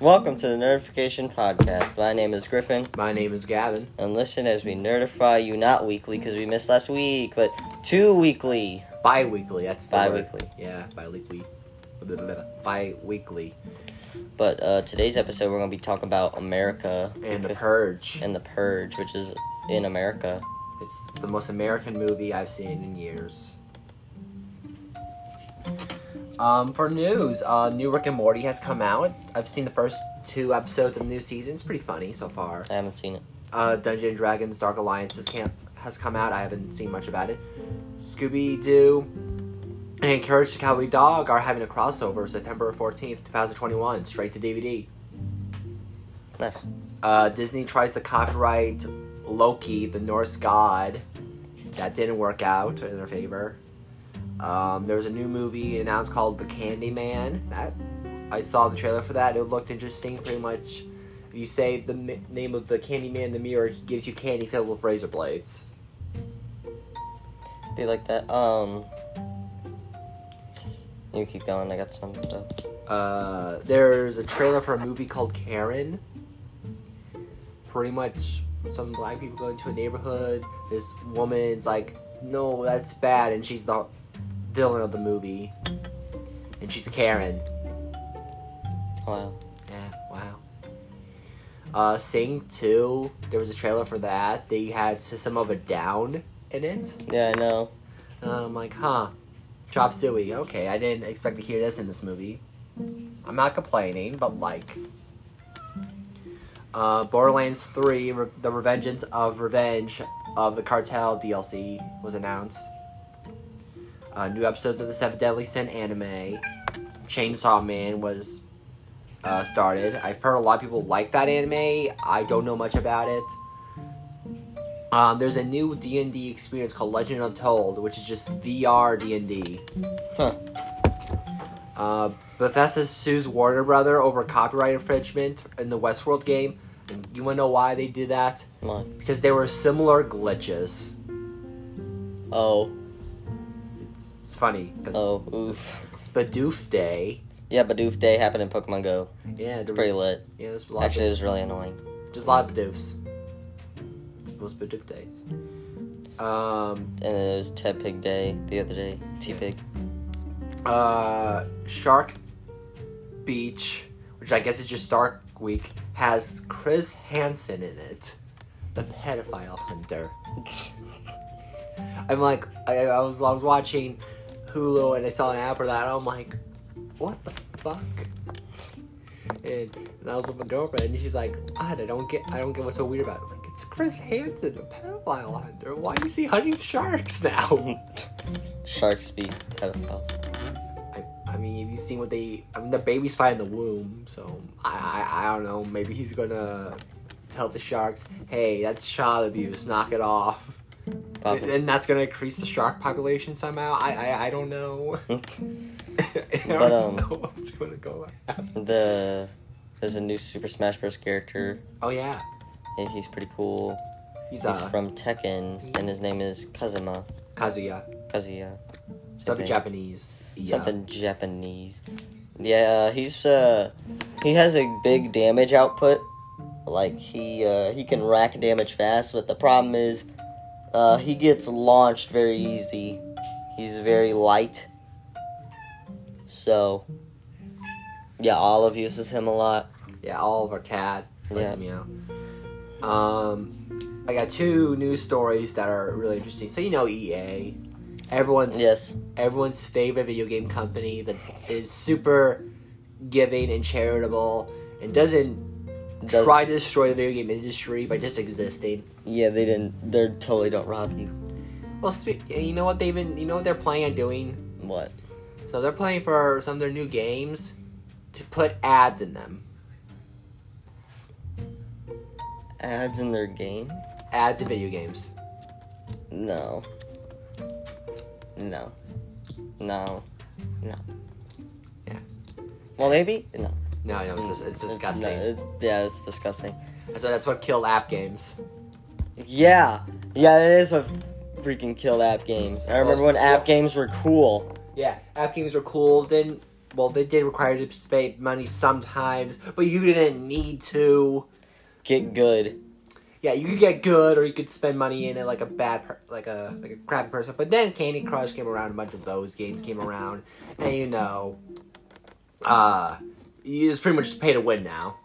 Welcome to the Nerdification Podcast. My name is Griffin. My name is Gavin. And listen as we nerdify you, not weekly, because we missed last week, but two-weekly. Bi-weekly, that's the bi-weekly. Word. Yeah, bi-weekly. Bi-weekly. But today's episode, we're going to be talking about America. And The Purge. And The Purge, which is in America. It's the most American movie I've seen in years. For news, new Rick and Morty has come out. I've seen the first two episodes of the new season. It's pretty funny so far. I haven't seen it. Dungeons & Dragons Dark Alliance has come out. I haven't seen much about it. Scooby-Doo and Courage the Cowardly Dog are having a crossover September 14th, 2021, straight to DVD. Nice. Disney tries to copyright Loki, the Norse god. That didn't work out in their favor. There's a new movie announced called The Candyman. That I saw the trailer for that. It looked interesting. Pretty much, if you say the name of the Candyman in the mirror, he gives you candy filled with razor blades. Be like that. You keep going. I got some stuff. There's a trailer for a movie called Karen. Pretty much, some black people go into a neighborhood. This woman's like, "No, that's bad," and she's the villain of the movie, and she's Karen. Wow. Yeah, wow. Sing 2, there was a trailer for that. They had System of a Down in it. Yeah, I know. I'm like, huh. Chop Suey. Okay, I didn't expect to hear this in this movie. I'm not complaining, but like... Borderlands 3, the Revengeance of Revenge of the Cartel DLC was announced. New episodes of the Seven Deadly Sin anime. Chainsaw Man was started. I've heard a lot of people like that anime. I don't know much about it. There's a new D&D experience called Legend Untold, which is just VR D&D. Huh. Bethesda sues Warner Brother over copyright infringement in the Westworld game. And you wanna know why they did that? Why? Because there were similar glitches. Oh. It's funny. Oh, oof. Bidoof Day. Yeah, Bidoof Day happened in Pokemon Go. Yeah, it's pretty lit. Yeah, there's a lot. Actually, it was really annoying. Just a lot of Bidoofs. It was Bidoof Day. And then it was Tepig Day the other day. T-Pig. Shark Beach, which I guess is just Shark Week, has Chris Hansen in it, the pedophile hunter. I'm like, I was watching Hulu and I saw an ad for that and I'm like, what the fuck? And I was with my girlfriend and she's like, God, I don't get what's so weird about it. I'm like, it's Chris Hansen, the pedophile hunter. Why is he hunting sharks now? Sharks be pedophiles. I mean, have you seen what they... I mean, the baby's fine in the womb, so I don't know. Maybe he's gonna tell the sharks, hey, that's child abuse, knock it off. Probably. And that's gonna increase the shark population somehow. I don't know. I don't know what's gonna go on. There's a new Super Smash Bros. Character. Oh yeah. And he's pretty cool. He's from Tekken, and his name is Kazuma. Kazuya. Something Japanese. Yeah. Something Japanese. Yeah, he has a big damage output. Like he can rack damage fast, but the problem is. He gets launched very easy. He's very light. So, yeah, Olive uses him a lot. Yeah, Olive or Tad. Lets him out. I got two news stories that are really interesting. So, you know EA. Everyone's favorite video game company that is super giving and charitable and doesn't try to destroy the video game industry by just existing. Yeah, they didn't. They totally don't rob you. Well, you know what they've been. You know what they're planning on doing? What? So they're planning for some of their new games to put ads in them. Ads in their game? Ads in video games. No. Yeah. Well, maybe no. No, it's disgusting. It's disgusting. That's what killed app games. Yeah, it is what freaking killed app games. I remember when app games were cool. Yeah, app games were cool. Then Well, they did require you to pay money sometimes, but you didn't need to. Get good. Yeah, you could get good, or you could spend money in it like a bad, like a crappy person. But then Candy Crush came around, a bunch of those games came around, and you know, you just pretty much just pay to win now.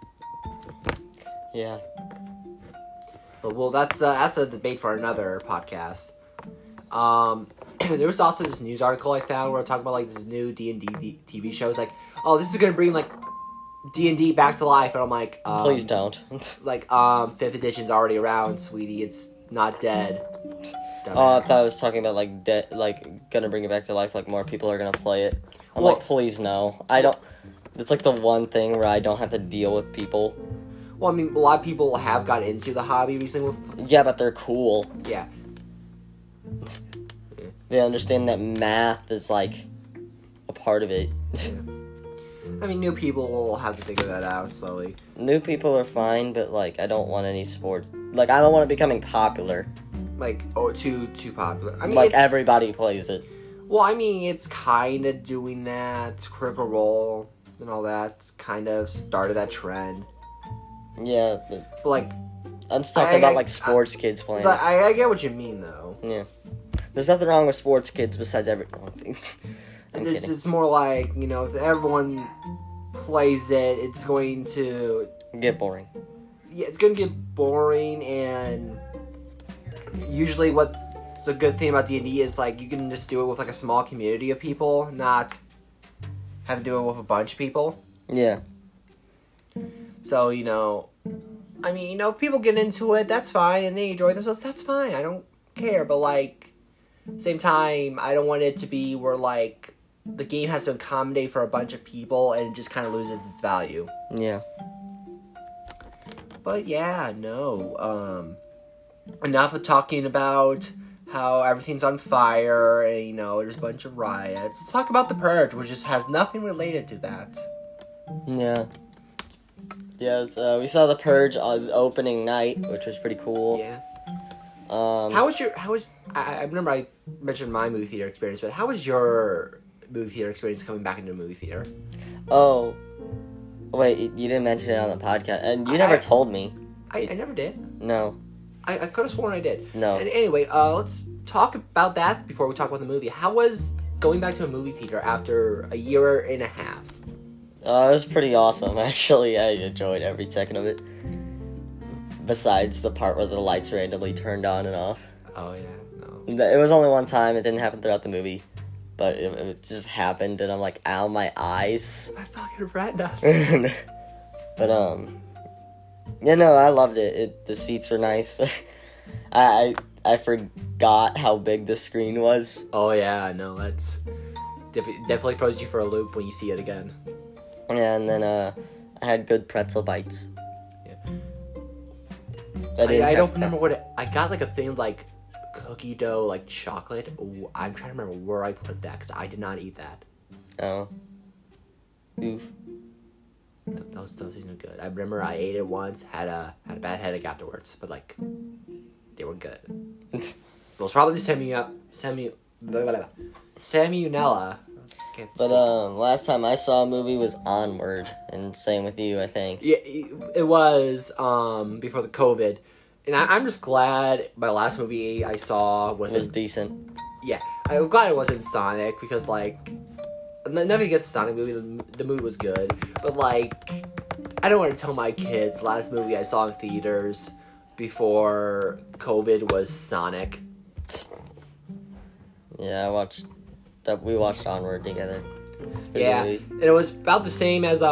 Yeah. But, well, that's a debate for another podcast. There was also this news article I found where I talked about like this new D&D TV show. It's like, oh, this is gonna bring like D&D back to life, and I'm like, please don't. Like, 5th edition's already around, sweetie. It's not dead. Dumbass. Oh, I thought I was talking about like like gonna bring it back to life. Like more people are gonna play it. I'm well, like, please no. I don't. It's like the one thing where I don't have to deal with people. Well, I mean, a lot of people have got into the hobby recently. Yeah, but they're cool. Yeah. They understand that math is like a part of it. Yeah. I mean, new people will have to figure that out slowly. New people are fine, but like, I don't want any sports. Like, I don't want it becoming popular. Like, oh, too popular. I mean, like everybody plays it. Well, I mean, it's kind of doing that. Critical Role and all that kind of started that trend. Yeah, but like, I'm just talking about like sports kids playing. But I get what you mean, though. Yeah. There's nothing wrong with sports kids besides everything. It's more like, you know, if everyone plays it, it's going to get boring. Yeah, it's going to get boring, and usually what's a good thing about D&D is, like, you can just do it with, like, a small community of people, not have to do it with a bunch of people. Yeah. So, you know, I mean, you know, if people get into it, that's fine, and they enjoy themselves, that's fine. I don't care, but, like, same time, I don't want it to be where, like, the game has to accommodate for a bunch of people and it just kind of loses its value. Yeah. But, yeah, no. Enough of talking about how everything's on fire and, you know, there's a bunch of riots. Let's talk about The Purge, which just has nothing related to that. Yeah. Yes, we saw The Purge on opening night, which was pretty cool. Yeah. I remember I mentioned my movie theater experience, but how was your movie theater experience coming back into a movie theater? Oh, wait, you didn't mention it on the podcast, and you never told me. I never did. No. I could have sworn I did. No. And anyway, let's talk about that before we talk about the movie. How was going back to a movie theater after a year and a half? It was pretty awesome, actually. I enjoyed every second of it. Besides the part where the lights randomly turned on and off. Oh, yeah. It was only one time. It didn't happen throughout the movie, but it just happened, and I'm like, ow, my eyes. My fucking retinas. But, yeah, no, I loved it. The seats were nice. I forgot how big the screen was. Oh, yeah, I know. That's definitely throws you for a loop when you see it again. Yeah, and then, I had good pretzel bites. Yeah. I don't remember what I got, like, a thing, like, cookie dough, like chocolate. Ooh, I'm trying to remember where I put that because I did not eat that. Oh. Oof. Those things are good. I remember I ate it once, had a bad headache afterwards, but like they were good. It was probably salmonella. But last time I saw a movie was Onward, and same with you, I think. Yeah, it was before the COVID. And I'm just glad my last movie I saw was decent. Yeah, I'm glad it wasn't Sonic, because, like, never against Sonic movie, the movie was good. But, like, I don't want to tell my kids the last movie I saw in theaters before COVID was Sonic. Yeah, we watched Onward together. Yeah, and it was about the same as,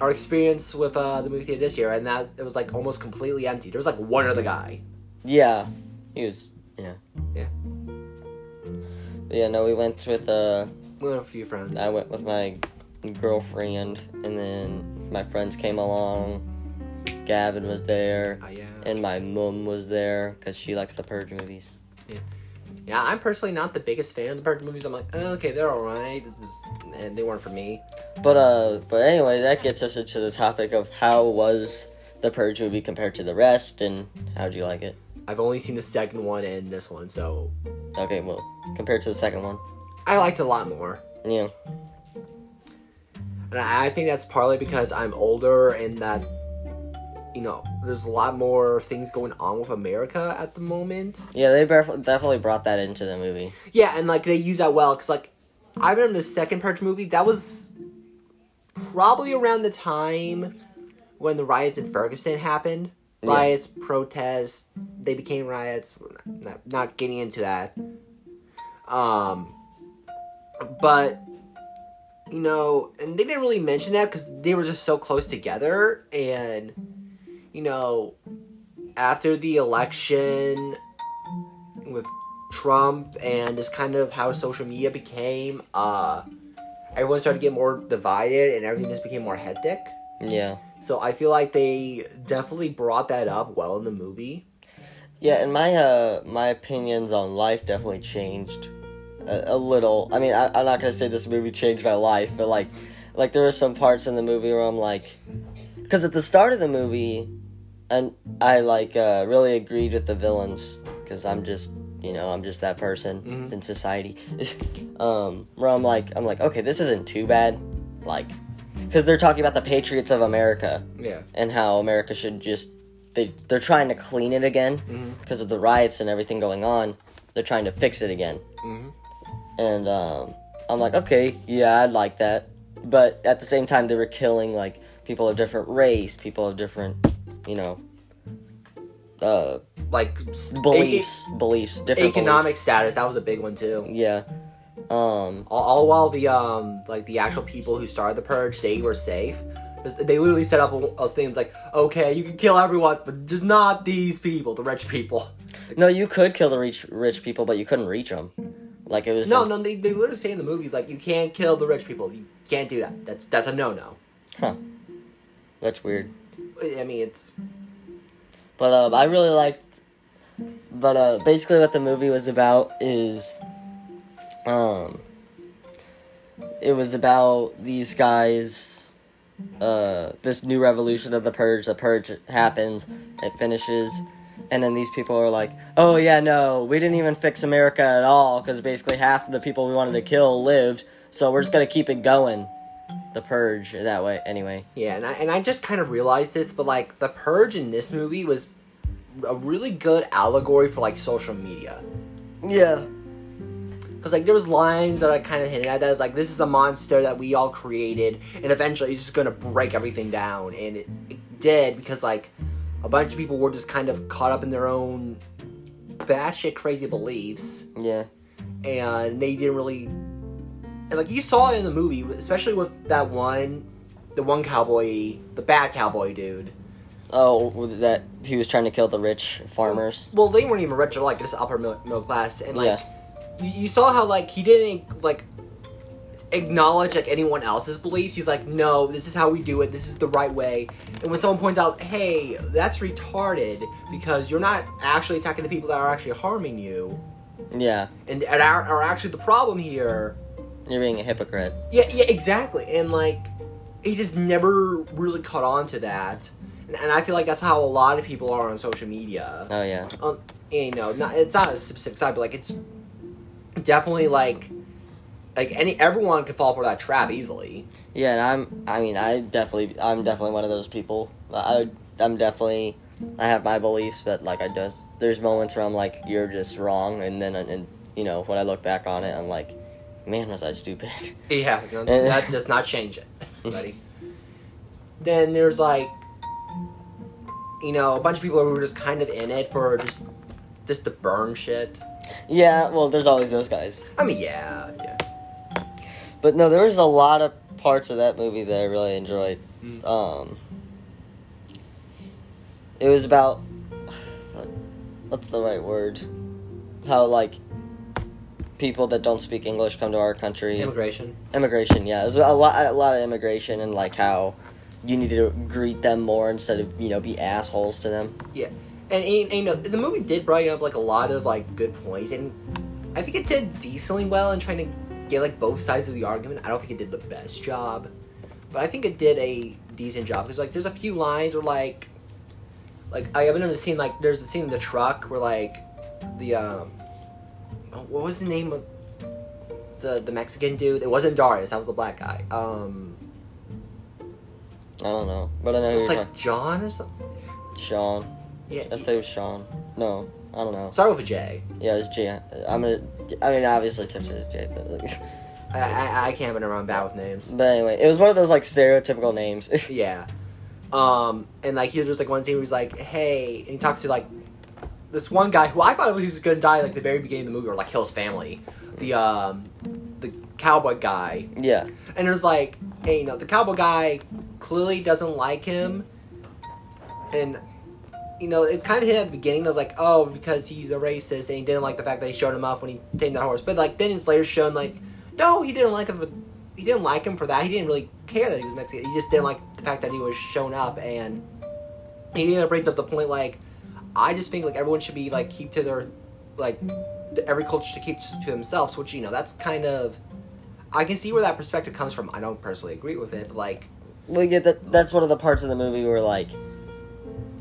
our experience with the movie theater this year, and that it was like almost completely empty. There was like one other guy. Yeah, he was. Yeah. Yeah. But yeah. No, we went with. We went with a few friends. I went with my girlfriend, and then my friends came along. Gavin was there. Yeah. And my mum was there because she likes the Purge movies. Yeah. Yeah, I'm personally not the biggest fan of the Purge movies. I'm like, oh, okay, they're alright. And they weren't for me. But anyway, that gets us into the topic of how was the Purge movie compared to the rest, and how'd you like it? I've only seen the second one and this one, so... Okay, well, compared to the second one? I liked it a lot more. Yeah. And I think that's partly because I'm older and that, you know, there's a lot more things going on with America at the moment. Yeah, they definitely brought that into the movie. Yeah, and, like, they use that well, because, like, I remember the second Purge movie, that was probably around the time when the riots in Ferguson happened. Yeah. Riots, protests, they became riots. We're not getting into that. But, you know, and they didn't really mention that because they were just so close together. And, you know, after the election with Trump and just kind of how social media became, everyone started to get more divided and everything just became more hectic. Yeah. So I feel like they definitely brought that up well in the movie. Yeah, and my opinions on life definitely changed a little. I mean, I'm not going to say this movie changed my life, but, like there were some parts in the movie where I'm like... Because at the start of the movie, and I, like, really agreed with the villains, because I'm just... You know, I'm just that person in society. Where I'm like, okay, this isn't too bad. Like, because they're talking about the Patriots of America. Yeah. And how America should just, they're trying to clean it again. Because of the riots and everything going on. They're trying to fix it again. And I'm like, okay, yeah, I'd like that. But at the same time, they were killing, like, people of different race, people of different, you know, like beliefs, different economic status. That was a big one too. Yeah. All while the like the actual people who started the Purge, they were safe. They literally set up a things like, okay, you can kill everyone, but just not these people, the rich people. No, you could kill the rich people, but you couldn't reach them. Like it was no. They literally say in the movie, like, you can't kill the rich people. You can't do that. That's a no. Huh. That's weird. I mean, it's. But I really liked... But basically what the movie was about is... It was about these guys... this new revolution of the Purge. The Purge happens. It finishes. And then these people are like, oh yeah, no, we didn't even fix America at all. Because basically half of the people we wanted to kill lived. So we're just going to keep it going. The Purge, that way, anyway. Yeah, and I just kind of realized this, but, like, The Purge in this movie was a really good allegory for, like, social media. Yeah. Because, like, there was lines that I kind of hinted at that was, like, this is a monster that we all created, and eventually it's just going to break everything down. And it did, because, like, a bunch of people were just kind of caught up in their own batshit crazy beliefs. Yeah. And they didn't really... And, like, you saw it in the movie, especially with that one, the one cowboy, the bad cowboy dude. Oh, that he was trying to kill the rich farmers? Well, they weren't even rich, or, like, just upper middle class. And, like, yeah. You saw how, like, he didn't, like, acknowledge, like, anyone else's beliefs. He's like, no, this is how we do it. This is the right way. And when someone points out, hey, that's retarded because you're not actually attacking the people that are actually harming you. Yeah. And are actually the problem here... You're being a hypocrite. Yeah, exactly. And, like, he just never really caught on to that. And I feel like that's how a lot of people are on social media. Oh, yeah. You know, it's not a specific side, but, like, it's definitely, like everyone could fall for that trap easily. Yeah, and I'm definitely one of those people. I have my beliefs, but, like, there's moments where I'm like, you're just wrong. And then, and you know, when I look back on it, I'm like... Man, was I stupid. Yeah, that does not change it, buddy. Then there's, like, you know, a bunch of people who were just kind of in it for just to burn shit. Yeah, well, there's always those guys. I mean, yeah. But, no, there was a lot of parts of that movie that I really enjoyed. It was about... What's the right word? How, like... people that don't speak English come to our country. Immigration, yeah. There's a lot of immigration and, like, how you need to greet them more instead of, you know, be assholes to them. Yeah. And you know, the movie did bring up, like, a lot of, like, good points, and I think it did decently well in trying to get, like, both sides of the argument. I don't think it did the best job, but I think it did a decent job, because, like, there's a few lines where, like, I haven't ever seen, like, there's a scene in the truck where, like, the, what was the name of the Mexican dude? It wasn't Darius. That was the black guy. I don't know, but I know it's like John or something. Sean. Yeah. I think it was Sean. No, I don't know. Start with a J. Yeah, it's J. I mean, obviously it's a J, but like, I can't remember. I'm bad with names. But anyway, it was one of those like stereotypical names. Yeah. And like he was just like one scene where he's like, hey, and he talks to like this one guy who I thought was just gonna die like the very beginning of the movie or like kill his family. The cowboy guy. Yeah. And it was like, hey, you know, the cowboy guy clearly doesn't like him, and you know, it's kind of hit at the beginning. I was like, oh, because he's a racist and he didn't like the fact that he showed him off when he tamed that horse. But like then it's later shown like, no, he didn't like him. He didn't like him for that. He didn't really care that he was Mexican. He just didn't like the fact that he was shown up, and he brings up the point like, I just think like everyone should be like keep to their like every culture should keep to themselves. Which, you know, that's kind of, I can see where that perspective comes from. I don't personally agree with it, but like, well, yeah, that's one of the parts of the movie where like.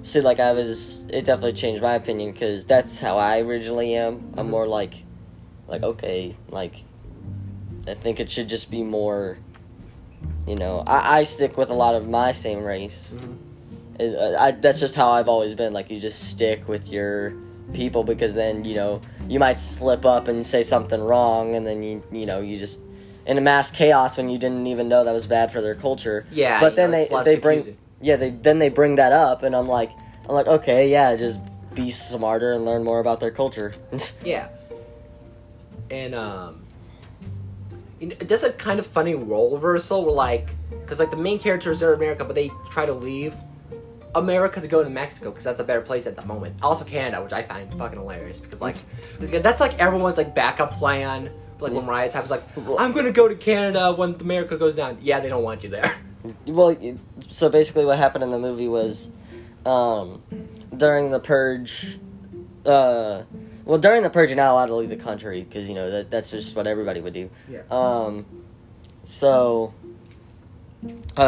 So, like, it definitely changed my opinion, because that's how I originally am. I'm more like, okay, like, I think it should just be more, you know, I stick with a lot of my same race. Mm-hmm. That's just how I've always been, like, you just stick with your people, because then, you know, you might slip up and say something wrong, and then, you know, you just, in a mass chaos when you didn't even know that was bad for their culture. Yeah, but then they bring... Yeah, they bring that up, and I'm like, okay, yeah, just be smarter and learn more about their culture. Yeah, and it does a kind of funny role reversal where like, because like the main characters are in America, but they try to leave America to go to Mexico because that's a better place at the moment. Also Canada, which I find fucking hilarious because like that's like everyone's like backup plan. Like when riots happen, it's like I'm gonna go to Canada when America goes down. Yeah, they don't want you there. Well, so basically what happened in the movie was, during the Purge, you're not allowed to leave the country, because, you know, that's just what everybody would do. Yeah.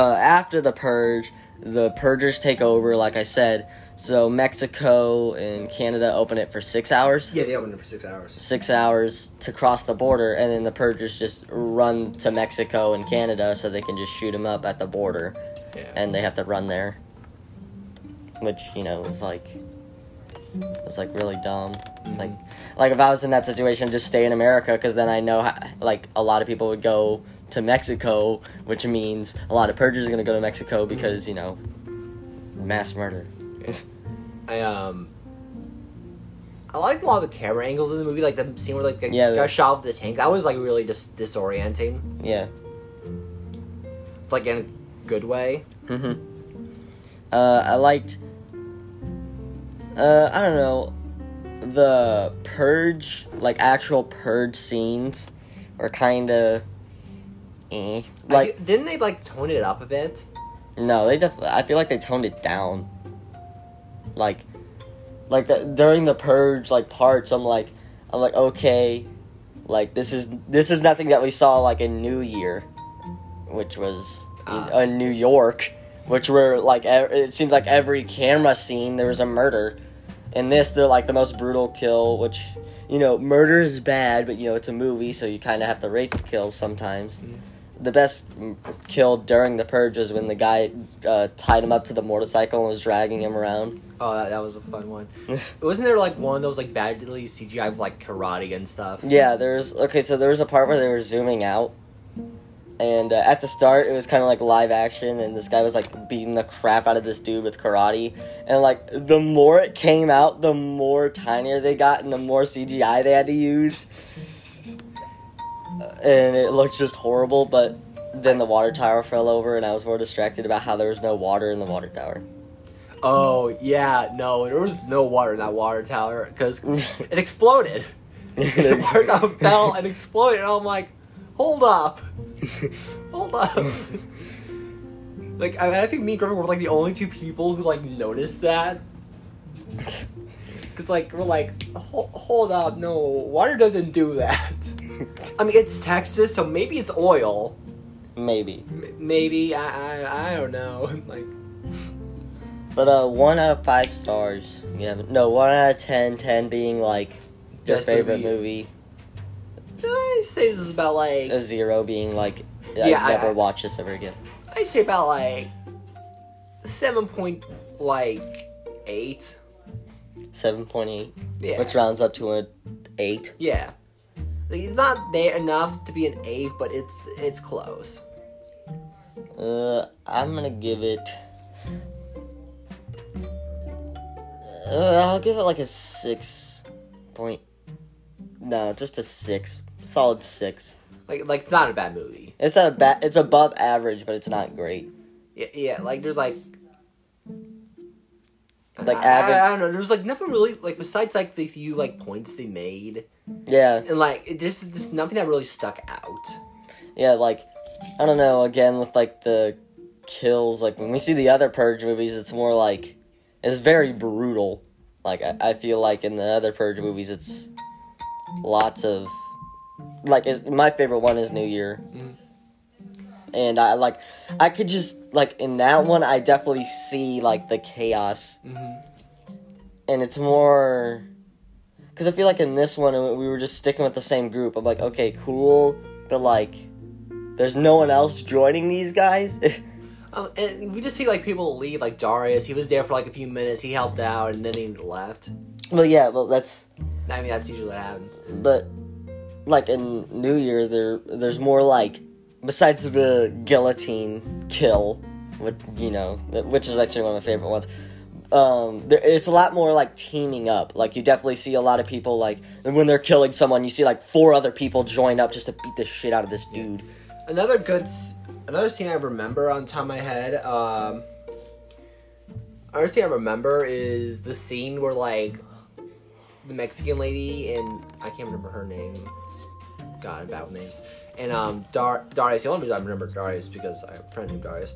After the Purge, the Purgers take over, like I said, so Mexico and Canada open it for 6 hours. Yeah, they open it for 6 hours. 6 hours to cross the border, and then the Purgers just run to Mexico and Canada so they can just shoot them up at the border. Yeah. And they have to run there. Which, you know, was like really dumb. Mm-hmm. Like if I was in that situation, just stay in America, because then I know how, like a lot of people would go to Mexico, which means a lot of Purgers are going to go to Mexico because, you know, mass murder. I liked a lot of the camera angles in the movie, like the scene where like got shot with the tank. That was like really just disorienting. Yeah. Like in a good way. Mm-hmm. I liked. I don't know, the Purge, like actual Purge scenes, are kind of. Like, didn't they like tone it up a bit? No, they definitely. I feel like they toned it down. Like that during the Purge like parts, I'm like okay, like this is nothing that we saw like in New Year, which was in New York, which were like it seems like every camera scene there was a murder. In this, they're like the most brutal kill, which, you know, murder is bad, but you know it's a movie, so you kind of have to rate the kills sometimes. Mm-hmm. The best kill during the Purge was when the guy tied him up to the motorcycle and was dragging him around. Oh, that was a fun one. Wasn't there, like, one that was, like, badly CGI with, like, karate and stuff? Yeah, there was a part where they were zooming out. And at the start, it was kind of, like, live action, and this guy was, like, beating the crap out of this dude with karate. And, like, the more it came out, the more tinier they got and the more CGI they had to use. And it looked just horrible, but then the water tower fell over, and I was more distracted about how there was no water in the water tower. Oh, yeah, no, there was no water in that water tower, because it exploded. The water tower fell and exploded, and I'm like, hold up. Like, I think me and Griffin were, like, the only two people who, like, noticed that. Because, like, we're like, hold up, no, water doesn't do that. I mean, it's Texas, so maybe it's oil. Maybe I don't know. Like, but 1 out of 5 stars. Yeah, no, 1 out of 10. 10 being like your favorite movie. I say this is about like a 0 being like I never watch this ever again. I say about like 7.8. 7.8? Yeah. Which rounds up to an 8? Yeah. Like, it's not there enough to be an 8, but it's close. I'm gonna give it... I'll give it like a 6 point... No, just a 6. Solid 6. Like it's not a bad movie. It's not a bad... It's above average, but it's not great. Yeah, like, there's, like, average... I don't know, there's, like, nothing really... Like, besides, like, the few, like, points they made... Yeah. And, like, it just nothing that really stuck out. Yeah, like, I don't know, again, with, like, the kills... Like, when we see the other Purge movies, it's more, like... It's very brutal. Like, I feel like in the other Purge movies, it's lots of... Like, my favorite one is New Year. Mm-hmm. And I could just, like, in that one, I definitely see, like, the chaos. Mm-hmm. And it's more... Because I feel like in this one, we were just sticking with the same group. I'm like, okay, cool, but, like, there's no one else joining these guys? And we just see, like, people leave, like, Darius. He was there for, like, a few minutes. He helped out, and then he left. Well, yeah, well, that's... I mean, that's usually what happens. But, like, in New Year, there's more, like... Besides the guillotine kill, which is actually one of my favorite ones, it's a lot more, like, teaming up. Like, you definitely see a lot of people, like, when they're killing someone, you see, like, 4 other people join up just to beat the shit out of this dude. Another scene I remember on top of my head, another scene I remember is the scene where, like, the Mexican lady and, I can't remember her name, God, I'm bad with names. And Darius, the only reason I remember Darius because I have a friend named Darius.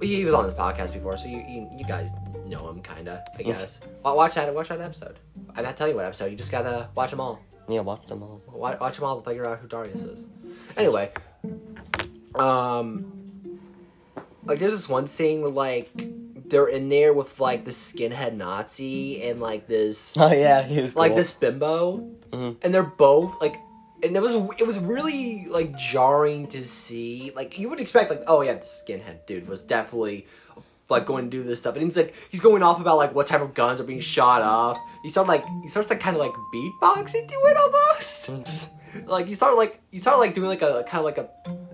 He was on this podcast before, so you guys know him, kinda, I guess. Watch that episode. I'm not telling you what episode. You just gotta watch them all. Yeah, watch them all. Watch them all to figure out who Darius is. Anyway, like there's this one scene where like they're in there with like the skinhead Nazi and like this. Oh yeah, he was cool. Like this bimbo, mm-hmm. And they're both like. And it was really, like, jarring to see. Like, you would expect, like, oh, yeah, the skinhead dude was definitely, like, going to do this stuff. And he's, like, he's going off about, like, what type of guns are being shot off. He starts, like, kind of, like, beatboxing to it almost. Like, he started, like, doing, like, a, kind of, like, a,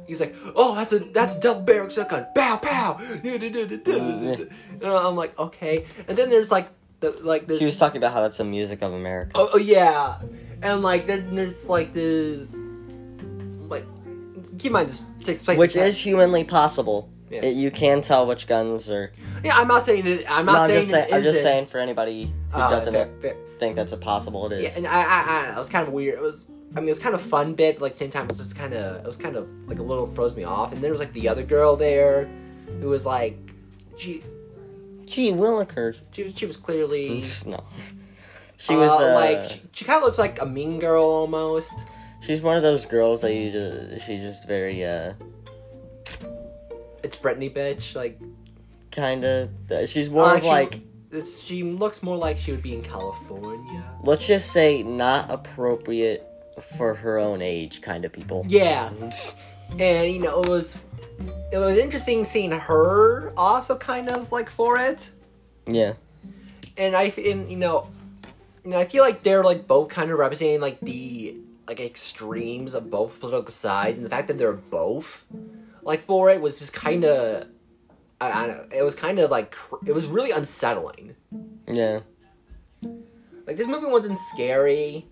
he's, like, oh, that's a double-barrel shotgun. Bow, pow. And I'm, like, okay. And then there's, like, this... He was talking about how that's the music of America. Oh yeah. And, like, there's, like, this, like, keep in mind, this takes place... Which is humanly possible. Yeah. You can tell which guns are... Yeah, I'm not saying it... I'm just saying for anybody who doesn't think that's impossible, it is. Yeah, and I it was kind of weird. It was kind of fun bit, but, like, same time, it was kind of, like, a little froze me off. And there was, like, the other girl there who was, like, Gee Willikers. She was clearly... No. She was like she kind of looks like a mean girl almost. She's one of those girls that you just, she's just very It's Brittany bitch, like kind of. She's more of like she looks more like she would be in California. Let's just say not appropriate for her own age kind of people. Yeah, and you know it was interesting seeing her also kind of like for it. Yeah, and you know. And I feel like they're, like, both kind of representing, like, the, like, extremes of both political sides. And the fact that they're both, like, for it was just kind of, I don't know, it was kind of, like, it was really unsettling. Yeah. Like, this movie wasn't scary.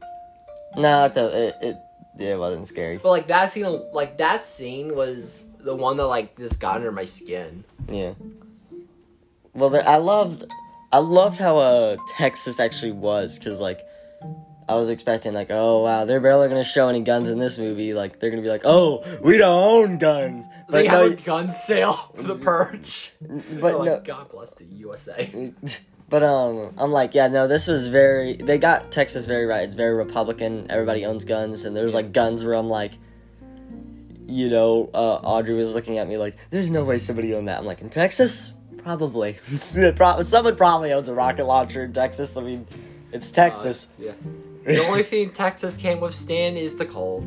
No, it wasn't scary. But, like, that scene was the one that, like, just got under my skin. Yeah. Well, I loved how Texas actually was, because, like, I was expecting, like, oh, wow, they're barely going to show any guns in this movie. Like, they're going to be like, oh, we don't own guns. But they have a gun sale for the Purge. But oh, no. God bless the USA. But I'm like, yeah, no, this was very, they got Texas very right. It's very Republican. Everybody owns guns. And there's, like, guns where I'm like, you know, Audrey was looking at me like, there's no way somebody owned that. I'm like, in Texas? Probably. Someone probably owns a rocket launcher in Texas. I mean, it's Texas. Yeah. The only thing Texas can withstand is the cold.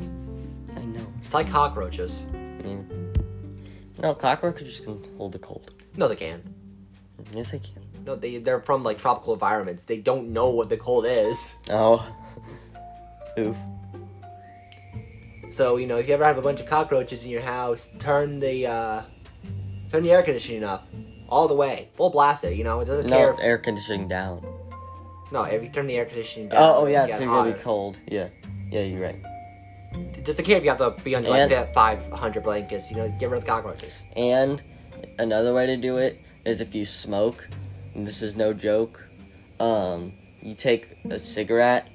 I know. It's like cockroaches. Yeah. No, cockroaches can hold the cold. No, they can. Yes, they can. No, they're from, like, tropical environments. They don't know what the cold is. Oh. Oof. So, you know, if you ever have a bunch of cockroaches in your house, turn the air conditioning up. All the way. Full blast it, you know? It doesn't care. No, air conditioning down. No, if you turn the air conditioning down... Oh, yeah, so you're going to be cold. Yeah. Yeah, you're right. It doesn't care if you have to be under, like, that 500 blankets. You know, get rid of the cockroaches. And another way to do it is if you smoke, and this is no joke, you take a cigarette.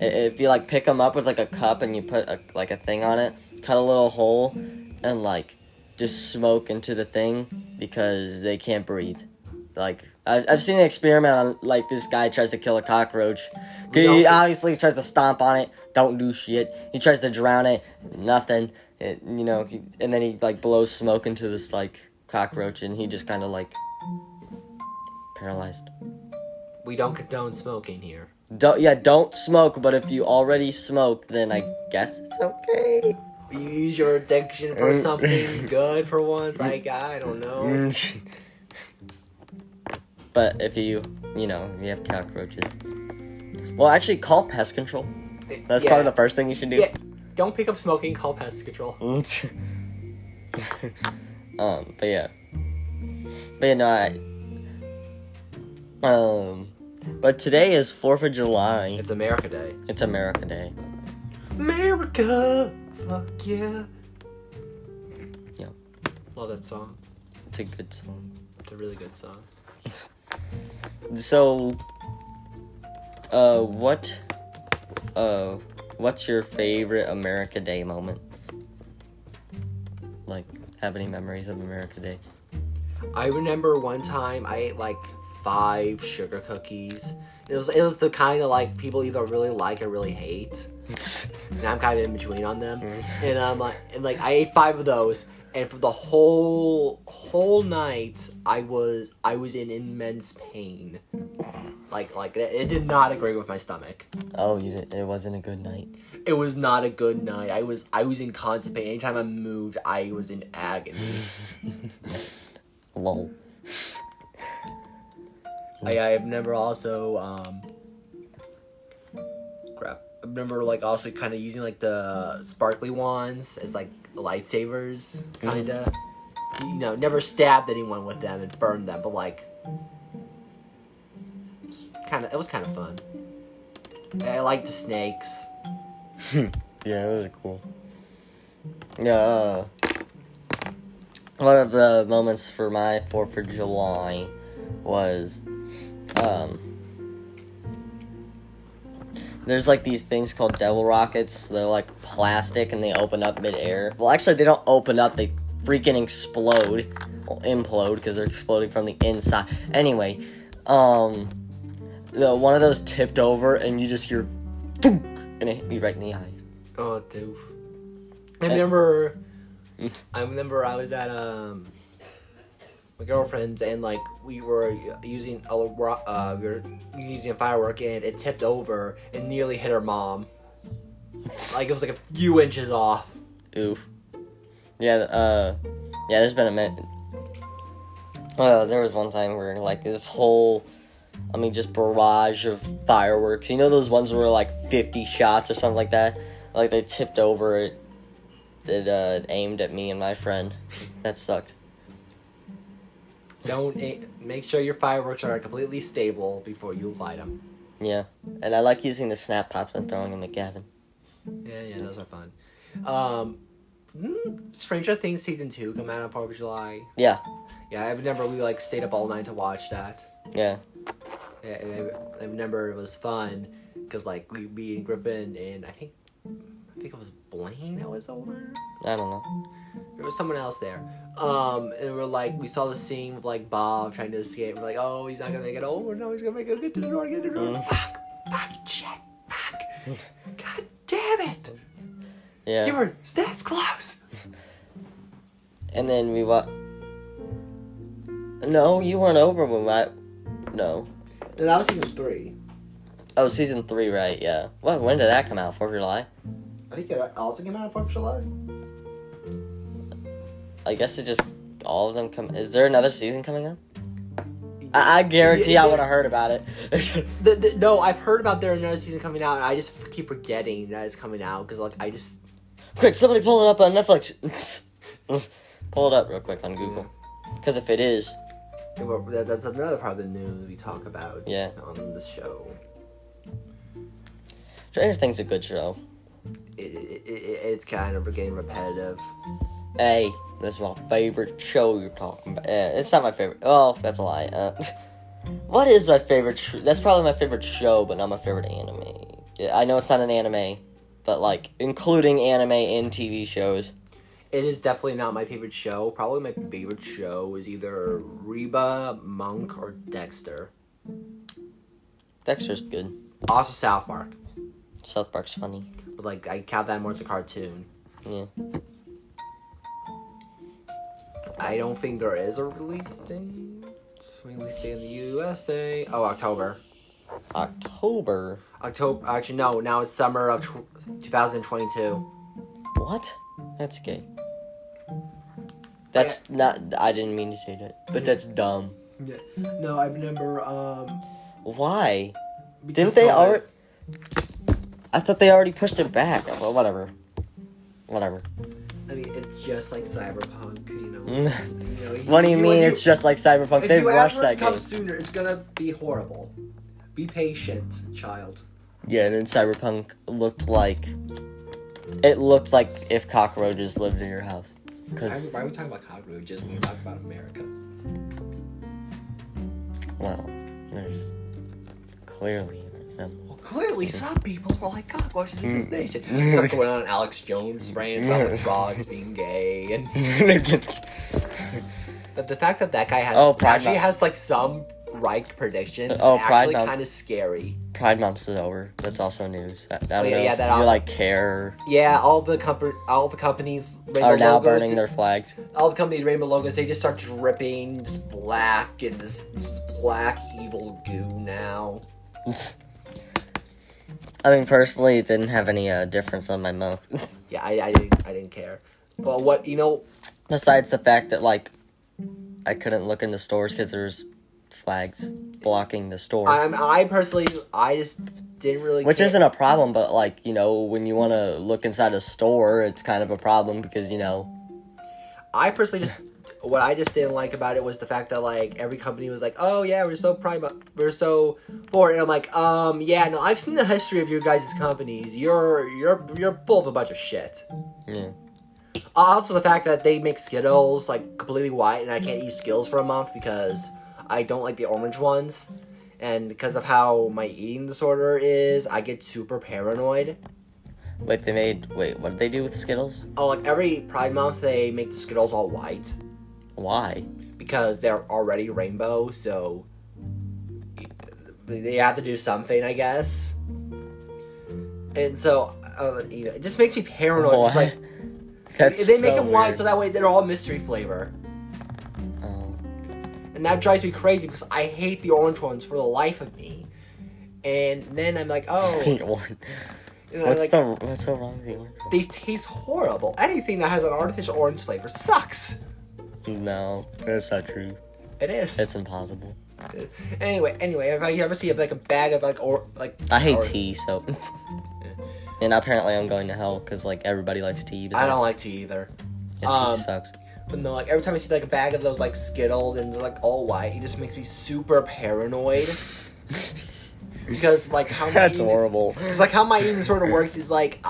If you, like, pick them up with, like, a cup and you put, a thing on it, cut a little hole, and, like, just smoke into the thing because they can't breathe. Like, I've seen an experiment on, like, this guy tries to kill a cockroach. He obviously tries to stomp on it. Don't do shit. He tries to drown it. Nothing. And then he, like, blows smoke into this, like, cockroach, and he just kind of, like, paralyzed. We don't condone smoking here. Don't smoke, but if you already smoke, then I guess it's okay. You use your addiction for something good for once, like, I don't know. But if you have cockroaches. Well, actually, call pest control. That's probably the first thing you should do. Yeah. Don't pick up smoking, call pest control. But today is 4th of July. It's America Day. America! Fuck yeah. Yeah. Love that song. It's a good song. It's a really good song. So, what's your favorite America Day moment? Like, have any memories of America Day? I remember one time I ate, like, 5 sugar cookies. It was the kind of, like, people either really like or really hate. And I'm kind of in between on them. And I ate 5 of those, and for the whole night I was in immense pain. Like it did not agree with my stomach. Oh, you did. It wasn't a good night. It was not a good night. I was in constant pain. Anytime I moved, I was in agony. Lol. I remember, like, also kind of using, like, the sparkly wands as, like, lightsabers, kind of. You know, never stabbed anyone with them and burned them, but, like, it was kind of fun. I liked the snakes. Yeah, those are cool. Yeah, one of the moments for my 4th of July was, there's, like, these things called devil rockets. They're, like, plastic, and they open up midair. Well, actually, they don't open up. They freaking explode. Well, implode, because they're exploding from the inside. Anyway, one of those tipped over, and you just hear, thunk, and it hit me right in the eye. Oh, doof. I remember I was at, my girlfriend's, and, like, we were using a firework, and it tipped over and nearly hit her mom. Like, it was like a few inches off. Oof. Yeah, there's been a minute. There was one time where, like, this whole, I mean, just barrage of fireworks. You know those ones where, like, 50 shots or something like that? Like, they tipped over, it aimed at me and my friend. That sucked. Make sure your fireworks are completely stable before you light them. Yeah, and I like using the snap pops and throwing them at Gavin. Yeah, those are fun. Stranger Things season 2 come out on 4th of July. Yeah. Yeah, I remember we, like, stayed up all night to watch that. Yeah. And I remember it was fun because, like, we'd be in Griffin, and I think it was Blaine that was older. I don't know. There was someone else there. And we're like, we saw the scene with, like, Bob trying to escape. We're like, oh, he's not gonna make it. Oh, no, he's gonna make it. Get to the door, get to the door. Fuck, shit, fuck. God damn it. Yeah. You were, that's close. And then we what? No, you weren't over when I, no. No, that was season 3. Oh, season 3, right, yeah. What, when did that come out? 4th of July? I think it also came out on 4th of July. I guess it just, all of them come... Is there another season coming up? I guarantee I would have heard about it. No, I've heard about their another season coming out, and I just keep forgetting that it's coming out, because, like, I just... Quick, somebody pull it up on Netflix. Pull it up real quick on Google. Because if it is... Yeah, well, that's another part of the news we talk about on the show. Stranger Things is a good show. It's kind of getting repetitive. Hey, this is my favorite show you're talking about. Yeah, it's not my favorite. Oh, that's a lie. What is my favorite? That's probably my favorite show, but not my favorite anime. Yeah, I know it's not an anime, but like including anime and TV shows. It is definitely not my favorite show. Probably my favorite show is either Reba, Monk, or Dexter. Dexter's good. Also South Park. South Park's funny. But like, I count that more as a cartoon. Yeah. I don't think there is a release date. Release date in the USA. Oh, October. October. Actually, no. Now it's summer of 2022. What? That's gay. That's not... I didn't mean to say that. But that's dumb. Yeah. No, I remember, Why? Didn't they already... I thought they already pushed it back. Well, whatever. I mean, it's just like Cyberpunk, you know? What do you mean it's just like Cyberpunk? They've rushed that game. If you come sooner, it's gonna be horrible. Be patient, child. Yeah, and then Cyberpunk looked like... It looked like if cockroaches lived in your house. Why are we talking about cockroaches when we talk about America? Well, there's clearly a resemblance. Well, clearly some people are like cockroaches in this nation. There's stuff going on in Alex Jones' rant about the frogs being gay and... the fact that guy has has like some right predictions is actually kind of scary. Pride Month is over. That's also news. I don't know. Yeah, that also, like care. Yeah, all the companies are now logos, burning their flags. All the companies' rainbow logos, they just start dripping this black and this black evil goo now. I mean, personally, it didn't have any difference on my month. Yeah, I didn't care. Well, what you know? Besides the fact that like I couldn't look in the stores because there's flags blocking the store. I personally, I just didn't really care. Which isn't a problem, but like, you know, when you want to look inside a store, it's kind of a problem because, you know. I personally just, what I just didn't like about it was the fact that like every company was like, oh yeah, we're so for it. And I'm like, yeah, no, I've seen the history of your guys' companies. You're full of a bunch of shit. Yeah. Also the fact that they make Skittles like completely white and I can't eat Skittles for a month because I don't like the orange ones, and because of how my eating disorder is, I get super paranoid. Wait, what did they do with Skittles? Oh, like every Pride Month, they make the Skittles all white. Why? Because they're already rainbow, so they have to do something, I guess. And so, you know, it just makes me paranoid. What? It's like, that's they make them white weird. So that way they're all mystery flavor. And that drives me crazy because I hate the orange ones for the life of me. And then I'm like, oh. What's so wrong with the orange ones? They taste horrible. Anything that has an artificial orange flavor sucks. No, that's not true. It is. It's impossible. Anyway, if you ever see like a bag of like I hate tea, so. And apparently I'm going to hell because like everybody likes tea. I don't like tea either. Yeah, tea sucks. But no, like, every time I see, like, a bag of those, like, Skittles and they're, like, all white, it just makes me super paranoid. Because, like, how my That's eating, horrible. Because, like, how my eating sort of works is, like,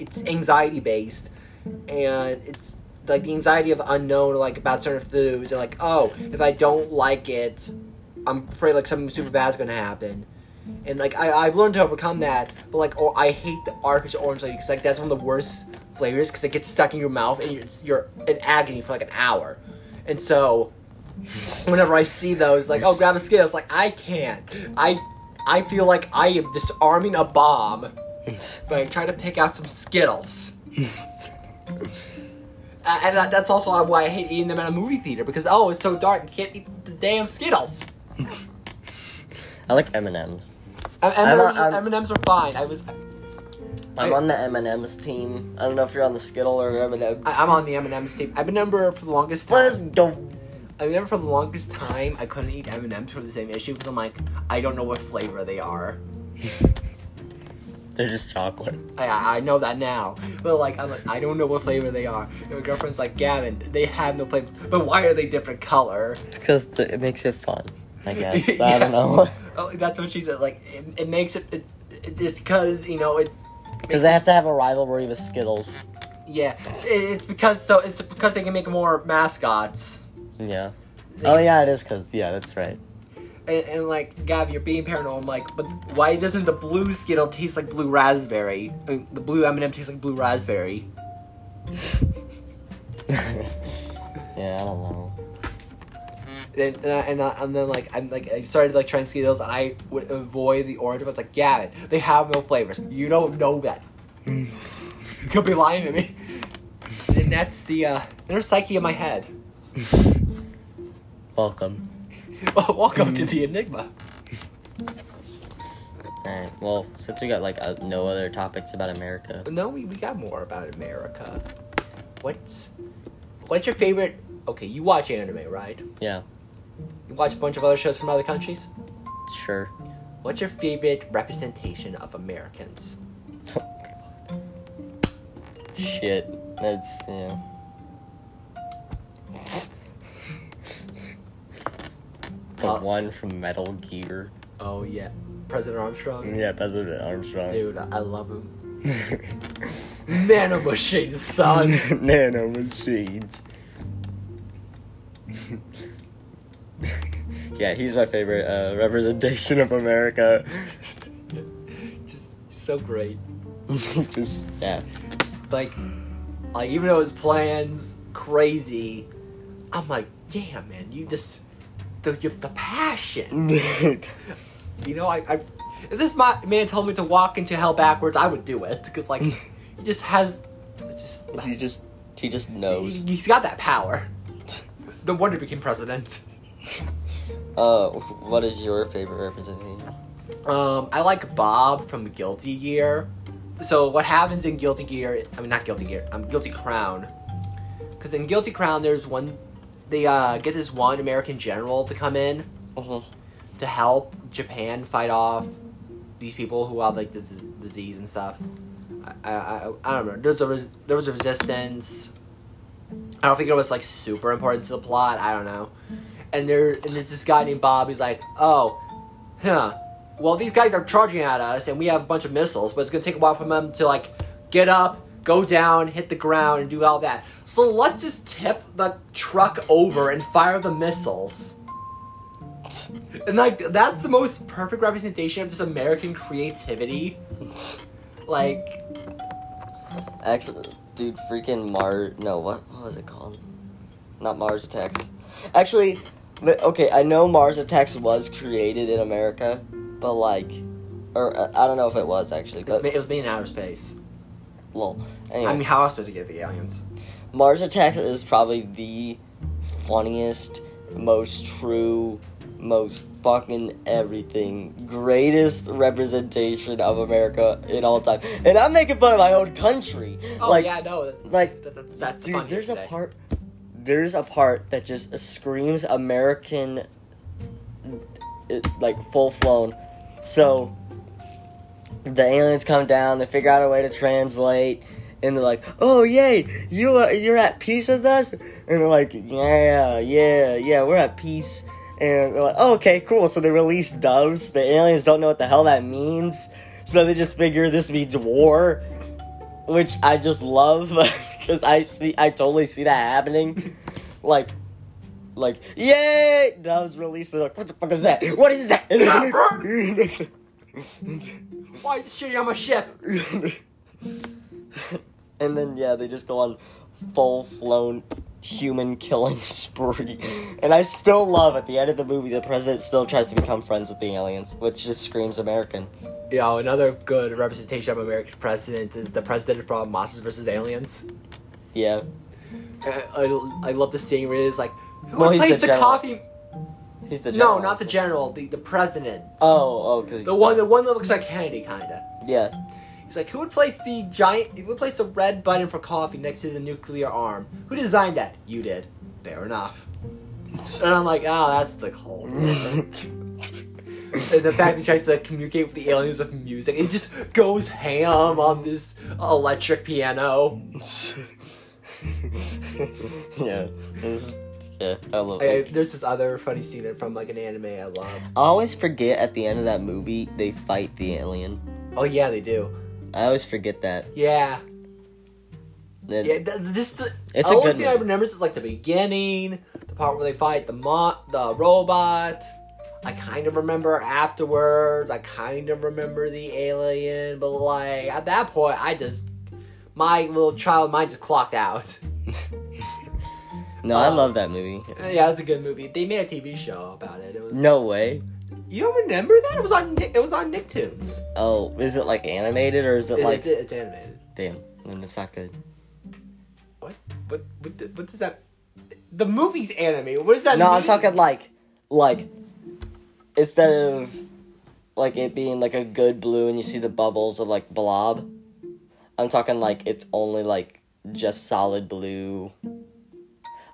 it's anxiety-based. And it's, like, the anxiety of unknown, like, about certain foods. And, like, oh, if I don't like it, I'm afraid, like, something super bad is going to happen. And, like, I've learned to overcome that. But, like, I hate the artificial orange flavor because, like, that's one of the worst flavors because it gets stuck in your mouth and you're in agony for like an hour. And so whenever I see those, like, oh, grab a Skittles, like, I can't. I feel like I am disarming a bomb but I try to pick out some Skittles. And that's also why I hate eating them at a movie theater because, oh, it's so dark, you can't eat the damn Skittles. I like M&M's. M&M's are fine. I'm on the M&M's team. I don't know if you're on the Skittle or M&M's team. I'm on the M&M's team. I've been number for the longest time. Let's go. I remember for the longest time, I couldn't eat M&M's for the same issue, because I'm like, I don't know what flavor they are. They're just chocolate. I know that now. But like, I'm like, I don't know what flavor they are. And my girlfriend's like, Gavin, they have no flavor. But why are they different color? It's because it makes it fun, I guess. Yeah. I don't know. Oh, that's what she said. Like, it makes it... It's because, you know, it... Because they have to have a rivalry with Skittles. Yeah. It's because they can make more mascots. Yeah. It is because... Yeah, that's right. And like, Gav, you're being paranoid. I'm like, but why doesn't the blue Skittle taste like blue raspberry? I mean, the blue M&M tastes like blue raspberry. Yeah, I don't know. And then I started like trying Skittles, and I would avoid the orange. I was like, Gavin, they have no flavors. You don't know that. You could be lying to me. And that's the inner psyche of my head. Welcome. Well, welcome to the Enigma. Alright, well, since we got, like, no other topics about America. No, we got more about America. What's your favorite... Okay, you watch anime, right? Yeah. You watch a bunch of other shows from other countries? Sure. What's your favorite representation of Americans? Shit. That's, yeah... The one from Metal Gear. Oh, yeah. President Armstrong? Yeah, President Armstrong. Dude, I love him. Nanomachines, son. Nanomachines. Yeah, he's my favorite representation of America. Just so great. Just, yeah. Like, even though his plan's crazy, I'm like, damn, man, you just... The passion. You know, I if this man told me to walk into hell backwards, I would do it, because like he just has he just knows he's got that power. No wonder he became president. What is your favorite representation? I like Bob from Guilty Gear. So what happens in Guilty Gear? I mean, not Guilty Gear. Guilty Crown. Because in Guilty Crown, there's one. They get this one American general to come in to help Japan fight off these people who have like the disease and stuff. I don't remember. There was a resistance. I don't think it was like super important to the plot. I don't know. And there's this guy named Bob. He's like, well, these guys are charging at us, and we have a bunch of missiles, but it's gonna take a while for them to like get up, go down, hit the ground, and do all that. So let's just tip the truck over and fire the missiles. And like, that's the most perfect representation of this American creativity. Like... Actually, dude, freaking what was it called? Not Mars Attacks. Actually, okay, I know Mars Attacks was created in America, but like... Or, I don't know if it was, actually, but... It was made in outer space. Lol. Anyway. I mean, how else did it get the aliens? Mars Attacks is probably the funniest, most true, most fucking everything, greatest representation of America in all time. And I'm making fun of my own country. Oh, like, yeah, no. That's dude, funny there's today. There's a part that just screams American, like, full-flown. So... The aliens come down, they figure out a way to translate, and they're like, oh, yay, you're at peace with us? And they're like, yeah, we're at peace. And they're like, oh, okay, cool. So they release doves. The aliens don't know what the hell that means, so they just figure this means war, which I just love, because I totally see that happening. Like, yay, doves release. They're like, what the fuck is that? What is that? Is that bird? Why is it shooting on my ship? And then, yeah, they just go on full-flown human-killing spree. And I still love, at the end of the movie, the president still tries to become friends with the aliens, which just screams American. You know, another good representation of American presidents is the president from Monsters vs. Aliens. Yeah. I love the scene where it's like, replace the coffee... He's the general. No, not the general. The president. Oh, because the one that looks like Kennedy, kinda. Yeah. He's like, who would place the giant? Who would place a red button for coffee next to the nuclear arm? Who designed that? You did. Fair enough. And I'm like, oh, that's the cult. And the fact he tries to communicate with the aliens with music, it just goes ham on this electric piano. Yeah, I love it. There's this other funny scene from like an anime I love. I always forget at the end of that movie they fight the alien. Oh yeah, they do. I always forget that. Yeah. It's a good thing I remember is like the beginning, the part where they fight the robot. I kind of remember afterwards. I kind of remember the alien, but like at that point, my little child mind just clocked out. No, I love that movie. Yeah, it was a good movie. They made a TV show about it. No way. You don't remember that? It was on Nicktoons. Oh, is it like animated or is it like? It's animated. Damn, and it's not good. What does that? The movie's animated. What does that mean? No, I'm talking like instead of like it being like a good blue and you see the bubbles of like blob. I'm talking like it's only like just solid blue.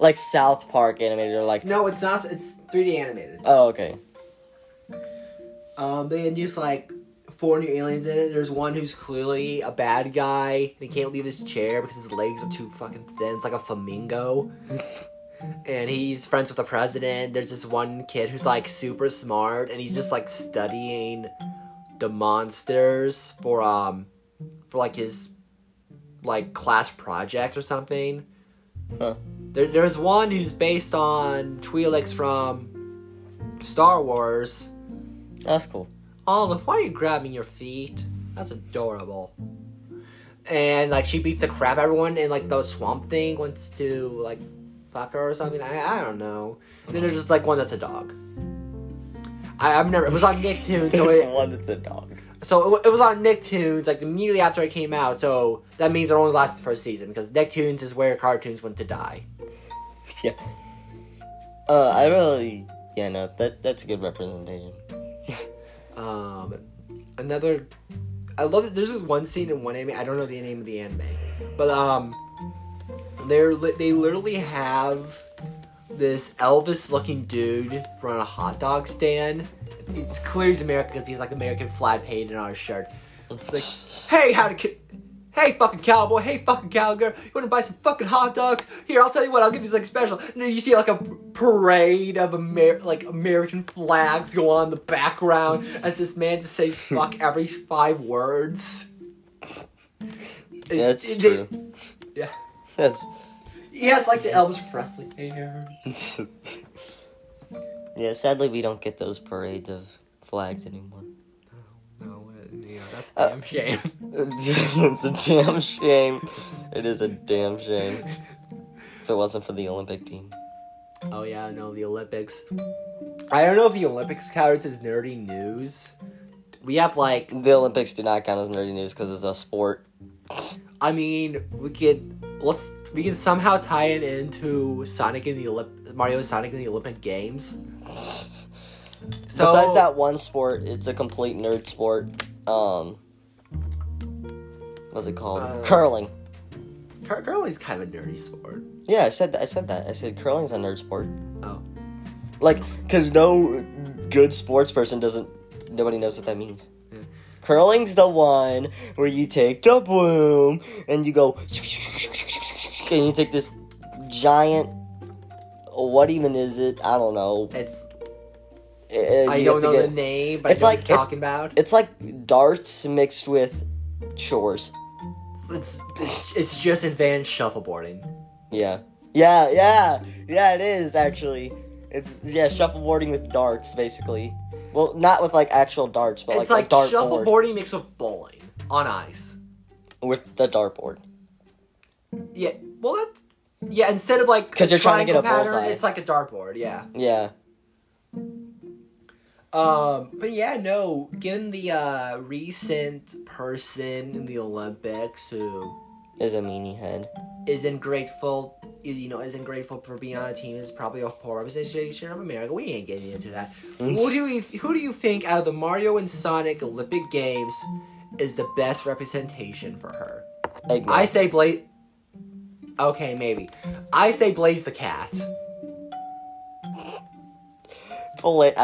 Like South Park animated or like... No, it's not. It's 3D animated. Oh, okay. They induce like 4 new aliens in it. There's one who's clearly a bad guy and he can't leave his chair because his legs are too fucking thin. It's like a flamingo. And he's friends with the president. There's this one kid who's like super smart and he's just like studying the monsters for like his like class project or something. Huh. There's one who's based on Twi'leks from Star Wars. That's cool. Olive, why are you grabbing your feet? That's adorable. And, like, she beats the crap everyone, and, like, the swamp thing wants to, like, fuck her or something. I don't know. And then there's just, like, one that's a dog. I've never... It was on Nicktoons. There's the one that's a dog. So, it was on Nicktoons, like, immediately after it came out. So, that means it only lasted for a season, because Nicktoons is where cartoons went to die. Yeah. Yeah, no, that's a good representation. I love that there's this one scene in one anime, I don't know the name of the anime, but, they literally have this Elvis-looking dude from a hot dog stand. It's clear he's American because he's, like, American flag painted on his shirt. It's like, hey, fucking cowboy. Hey, fucking cowgirl. You want to buy some fucking hot dogs? Here, I'll tell you what. I'll give you something special. And then you see, like, a parade of, American flags go on in the background as this man just says fuck every 5 words. That's true. Yeah. He has, like, the Elvis Presley hair. Yeah, sadly, we don't get those parades of flags anymore. Yeah, that's a damn shame. It's a damn shame. It is a damn shame. If it wasn't for the Olympic team. Oh yeah, no, the Olympics. I don't know if the Olympics counts as nerdy news. We have like... The Olympics do not count as nerdy news because it's a sport. I mean, we can somehow tie it into Mario and Sonic in the Olympic Games. So, besides that one sport, it's a complete nerd sport. What's it called? Curling. Curling's kind of a nerdy sport. Yeah, I said that. I said curling's a nerd sport. Oh. Like, because no good sports person nobody knows what that means. Yeah. Curling's the one where you take the broom, and you go, and you take this giant, what even is it? I don't know. It's... I don't know the name, but I know what you're talking about. It's like darts mixed with chores. It's just advanced shuffleboarding. Yeah, it is, actually. It's shuffleboarding with darts, basically. Well, not with, like, actual darts, but it's like a dartboard. It's like shuffleboarding mixed with bowling on ice. With the dartboard. Yeah, well, yeah, instead of, like, because you're trying to get a bullseye. It's like a dartboard, yeah. Yeah. But yeah, no, given the, recent person in the Olympics who... Is a meanie head. Isn't grateful for being on a team is probably a poor representation of America. We ain't getting into that. Who do you think out of the Mario and Sonic Olympic Games is the best representation for her? I say Blaze... Okay, maybe. I say Blaze the cat. play?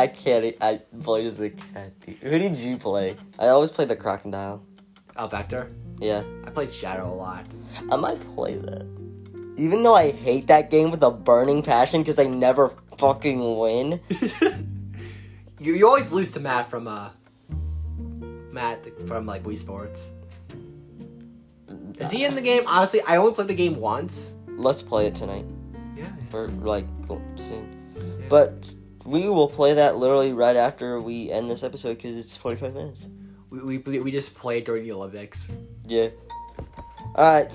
I Blaze the cat. Who did you play? I always played the crocodile. Oh, Vector? Yeah. I played Shadow a lot. I might play that. Even though I hate that game with a burning passion because I never fucking win. You always lose to Matt from like Wii Sports. Is he in the game? Honestly, I only played the game once. Let's play it tonight. Yeah. For like soon. Yeah. But we will play that literally right after we end this episode because it's 45 minutes. We just played during the Olympics. Yeah. Alright,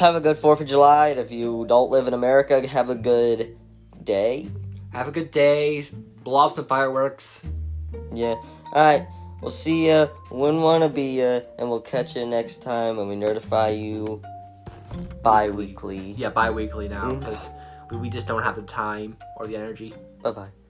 have a good 4th of July, and if you don't live in America, have a good day. Have a good day. Blow up some fireworks. Yeah. Alright, we'll see ya, wouldn't wanna be ya, and we'll catch ya next time when we notify you bi-weekly. Yeah, bi-weekly now, because we just don't have the time or the energy. Bye-bye.